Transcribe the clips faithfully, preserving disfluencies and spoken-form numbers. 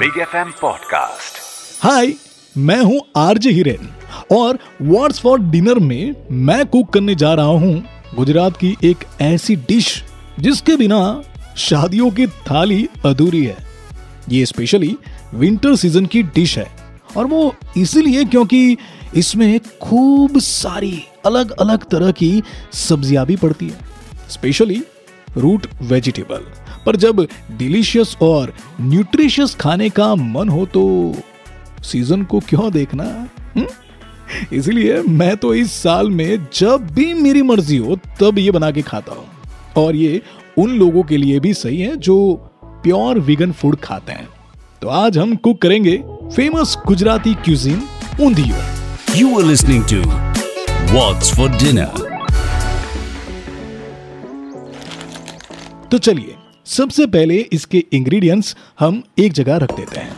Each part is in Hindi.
Big FM podcast. हाय, मैं हूं आरजे हिरेन और वॉर्स फॉर डिनर में मैं कुक करने जा रहा हूं गुजरात की एक ऐसी डिश जिसके बिना शादियों की थाली अधूरी है। ये स्पेशली विंटर सीजन की डिश है और वो इसीलिए क्योंकि इसमें खूब सारी अलग अलग तरह की सब्जियां भी पड़ती है, स्पेशली रूट वेजिटेबल। पर जब डिलीशियस और न्यूट्रिशियस खाने का मन हो तो सीजन को क्यों देखना। इसलिए मैं तो इस साल में जब भी मेरी मर्जी हो तब ये बना के खाता हूं और ये उन लोगों के लिए भी सही है जो प्योर वीगन फूड खाते हैं। तो आज हम कुक करेंगे famous Gujarati cuisine undhiyo. You are listening to what's for dinner. तो चलिए सबसे पहले इसके इंग्रेडिएंट्स हम एक जगह रख देते हैं।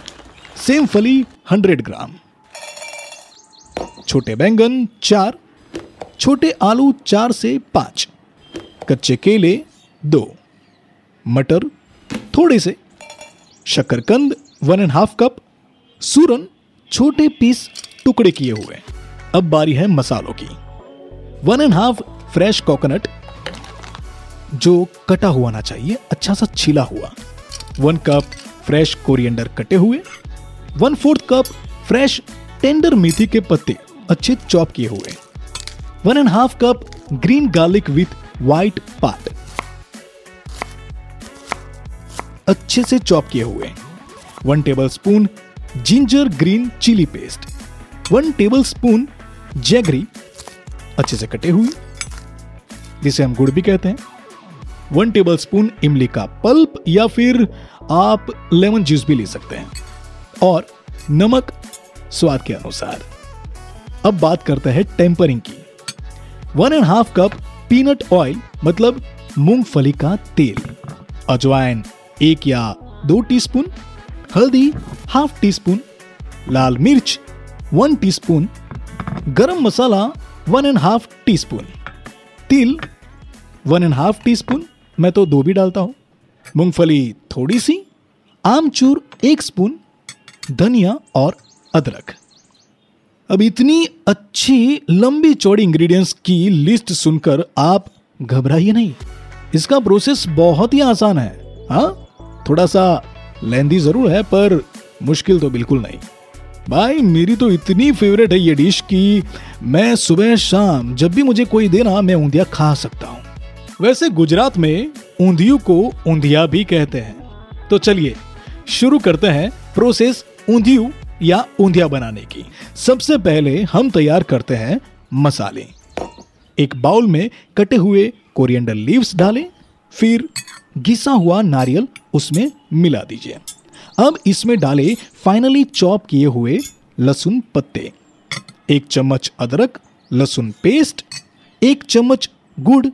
सेम फली सौ ग्राम, छोटे बैंगन चार, छोटे आलू चार से पांच, कच्चे केले दो, मटर थोड़े से, शकरकंद वन एंड हाफ कप, सूरन छोटे पीस टुकड़े किए हुए। अब बारी है मसालों की। One and half fresh coconut जो कटा हुआ ना चाहिए, अच्छा सा छिला हुआ। वन कप फ्रेश कोरिएंडर कटे हुए, one fourth cup fresh tender मेथी के पत्ते अच्छे चॉप किए हुए, one and half cup green garlic with white part अच्छे से चॉप किए हुए, one tablespoon ginger green chilli paste, one tablespoon jaggery अच्छे से कटे हुए जिसे हम गुड़ भी कहते हैं, वन टेबल स्पून इमली का पल्प या फिर आप लेमन जूस भी ले सकते हैं और नमक स्वाद के अनुसार। अब बात करते हैं टेम्परिंग की। One and half cup peanut oil मतलब मूंगफली का तेल, अजवाइन एक या दो टीस्पून, हल्दी हाफ टी स्पून, लाल मिर्च one teaspoon, garam masala one and half teaspoon, तिल one and half teaspoon, मैं तो दो भी डालता हूँ, मूंगफली थोड़ी सी, आमचूर एक स्पून, धनिया और अदरक। अब इतनी अच्छी लंबी चौड़ी इंग्रेडिएंट्स की लिस्ट सुनकर आप घबराइए नहीं, इसका प्रोसेस बहुत ही आसान है। हाँ, थोड़ा सा लेंदी जरूर है पर मुश्किल तो बिल्कुल नहीं। भाई मेरी तो इतनी फेवरेट है ये डिश कि मैं सुबह शाम जब भी मुझे कोई देना मैं ऊंधिया खा सकता हूँ। वैसे गुजरात में ऊंधियू को ऊंधिया भी कहते हैं। तो चलिए शुरू करते हैं प्रोसेस ऊंधियू या ऊंधिया बनाने की। सबसे पहले हम तैयार करते हैं मसाले। एक बाउल में कटे हुए कोरिएंडर लीव्स डालें, फिर घिसा हुआ नारियल उसमें मिला दीजिए। अब इसमें डालें फाइनली चॉप किए हुए लहसुन पत्ते, एक चम्मच अदरक लहसुन पेस्ट, एक चम्मच गुड़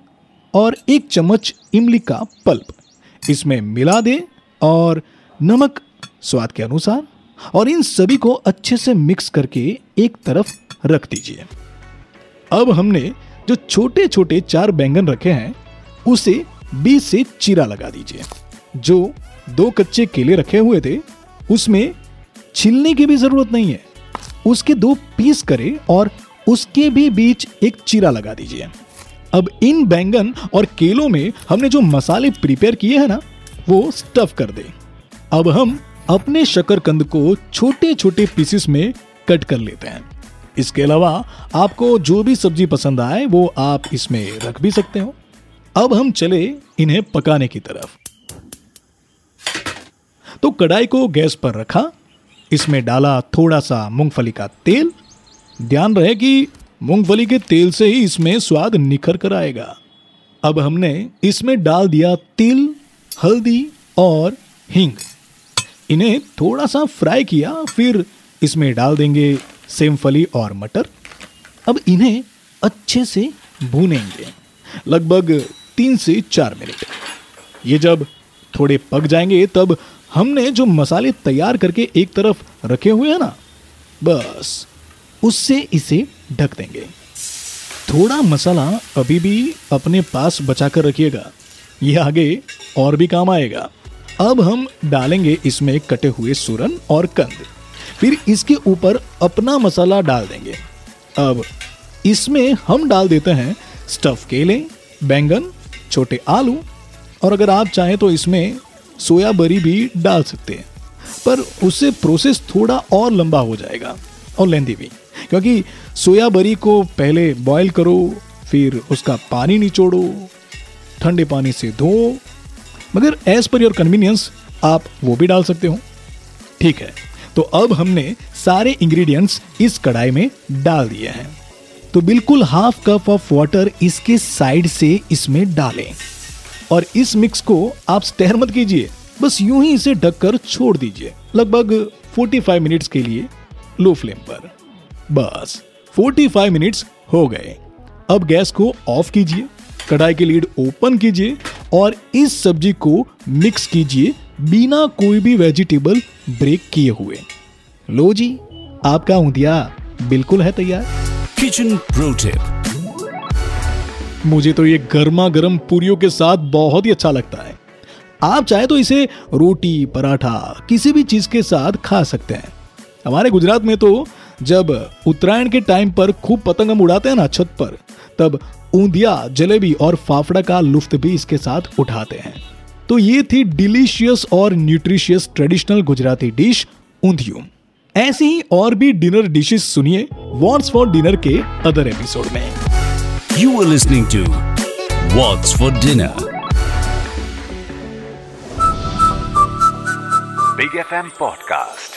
और एक चम्मच इमली का पल्प इसमें मिला दें और नमक स्वाद के अनुसार, और इन सभी को अच्छे से मिक्स करके एक तरफ रख दीजिए। अब हमने जो छोटे छोटे चार बैंगन रखे हैं उसे बीच से चीरा लगा दीजिए। जो दो कच्चे केले रखे हुए थे उसमें छिलने की भी जरूरत नहीं है, उसके दो पीस करें और उसके भी बीच एक चीरा लगा दीजिए। अब इन बैंगन और केलों में हमने जो मसाले प्रिपेयर किए हैं ना वो स्टफ कर दें। अब हम अपने शकरकंद को छोटे छोटे पीसेस में कट कर लेते हैं। इसके अलावा आपको जो भी सब्जी पसंद आए वो आप इसमें रख भी सकते हो। अब हम चले इन्हें पकाने की तरफ। तो कढ़ाई को गैस पर रखा, इसमें डाला थोड़ा सा मूंगफली का तेल। ध्यान रहे कि मूंगफली के तेल से ही इसमें स्वाद निखर कर आएगा। अब हमने इसमें डाल दिया तिल, हल्दी और हींग, इन्हें थोड़ा सा फ्राई किया, फिर इसमें डाल देंगे सेमफली और मटर। अब इन्हें अच्छे से भूनेंगे लगभग तीन से चार मिनट। ये जब थोड़े पक जाएंगे तब हमने जो मसाले तैयार करके एक तरफ रखे हुए हैं ना, बस उससे इसे ढक देंगे। थोड़ा मसाला अभी भी अपने पास बचा कर रखिएगा, यह आगे और भी काम आएगा। अब हम डालेंगे इसमें कटे हुए सूरन और कंद, फिर इसके ऊपर अपना मसाला डाल देंगे। अब इसमें हम डाल देते हैं स्टफ केले, बैंगन, छोटे आलू, और अगर आप चाहें तो इसमें सोया बरी भी डाल सकते हैं, पर उससे प्रोसेस थोड़ा और लंबा हो जाएगा और लेंथी भी, क्योंकि सोया बरी को पहले बॉयल करो, फिर उसका पानी निचोड़ो, ठंडे पानी से धोओ। मगर एज पर योर कन्वीनियंस आप वो भी डाल सकते हो। ठीक है, तो अब हमने सारे इंग्रेडिएंट्स इस कढ़ाई में डाल दिए हैं, तो बिल्कुल हाफ कप ऑफ वाटर इसके साइड से इसमें डालें, और इस मिक्स को आप स्टेयर मत कीजिए, बस यूं ही इसे ढककर छोड़ दीजिए लगभग पैंतालीस मिनट्स के लिए लो फ्लेम पर। बस पैंतालीस मिनट्स हो गए। अब गैस को ऑफ कीजिए, कढ़ाई की लीड ओपन कीजिए और इस सब्जी को मिक्स कीजिए बिना कोई भी वेजिटेबल ब्रेक किए हुए। लो जी, आपका ऊंधिया बिल्कुल है तैयार। किचन प्रो टिप, मुझे तो ये गर्मा गर्म पूरियों के साथ बहुत ही अच्छा लगता है। आप चाहे तो इसे रोटी, पराठा, किसी भी चीज़ के साथ खा सकते हैं। हमारे गुजरात में तो जब उत्तरायण के टाइम पर खूब पतंग हम उड़ाते हैं ना छत पर, तब ऊंधिया, जलेबी और फाफड़ा का लुफ्त भी इसके साथ उठाते हैं। तो ये थी डिलीशियस और nutritious traditional Gujarati dish undhiyu. ऐसी ही और भी डिनर डिशेस सुनिए वॉर्स फॉर डिनर के अदर एपिसोड में। You are listening to What's for Dinner? Big F M Podcast.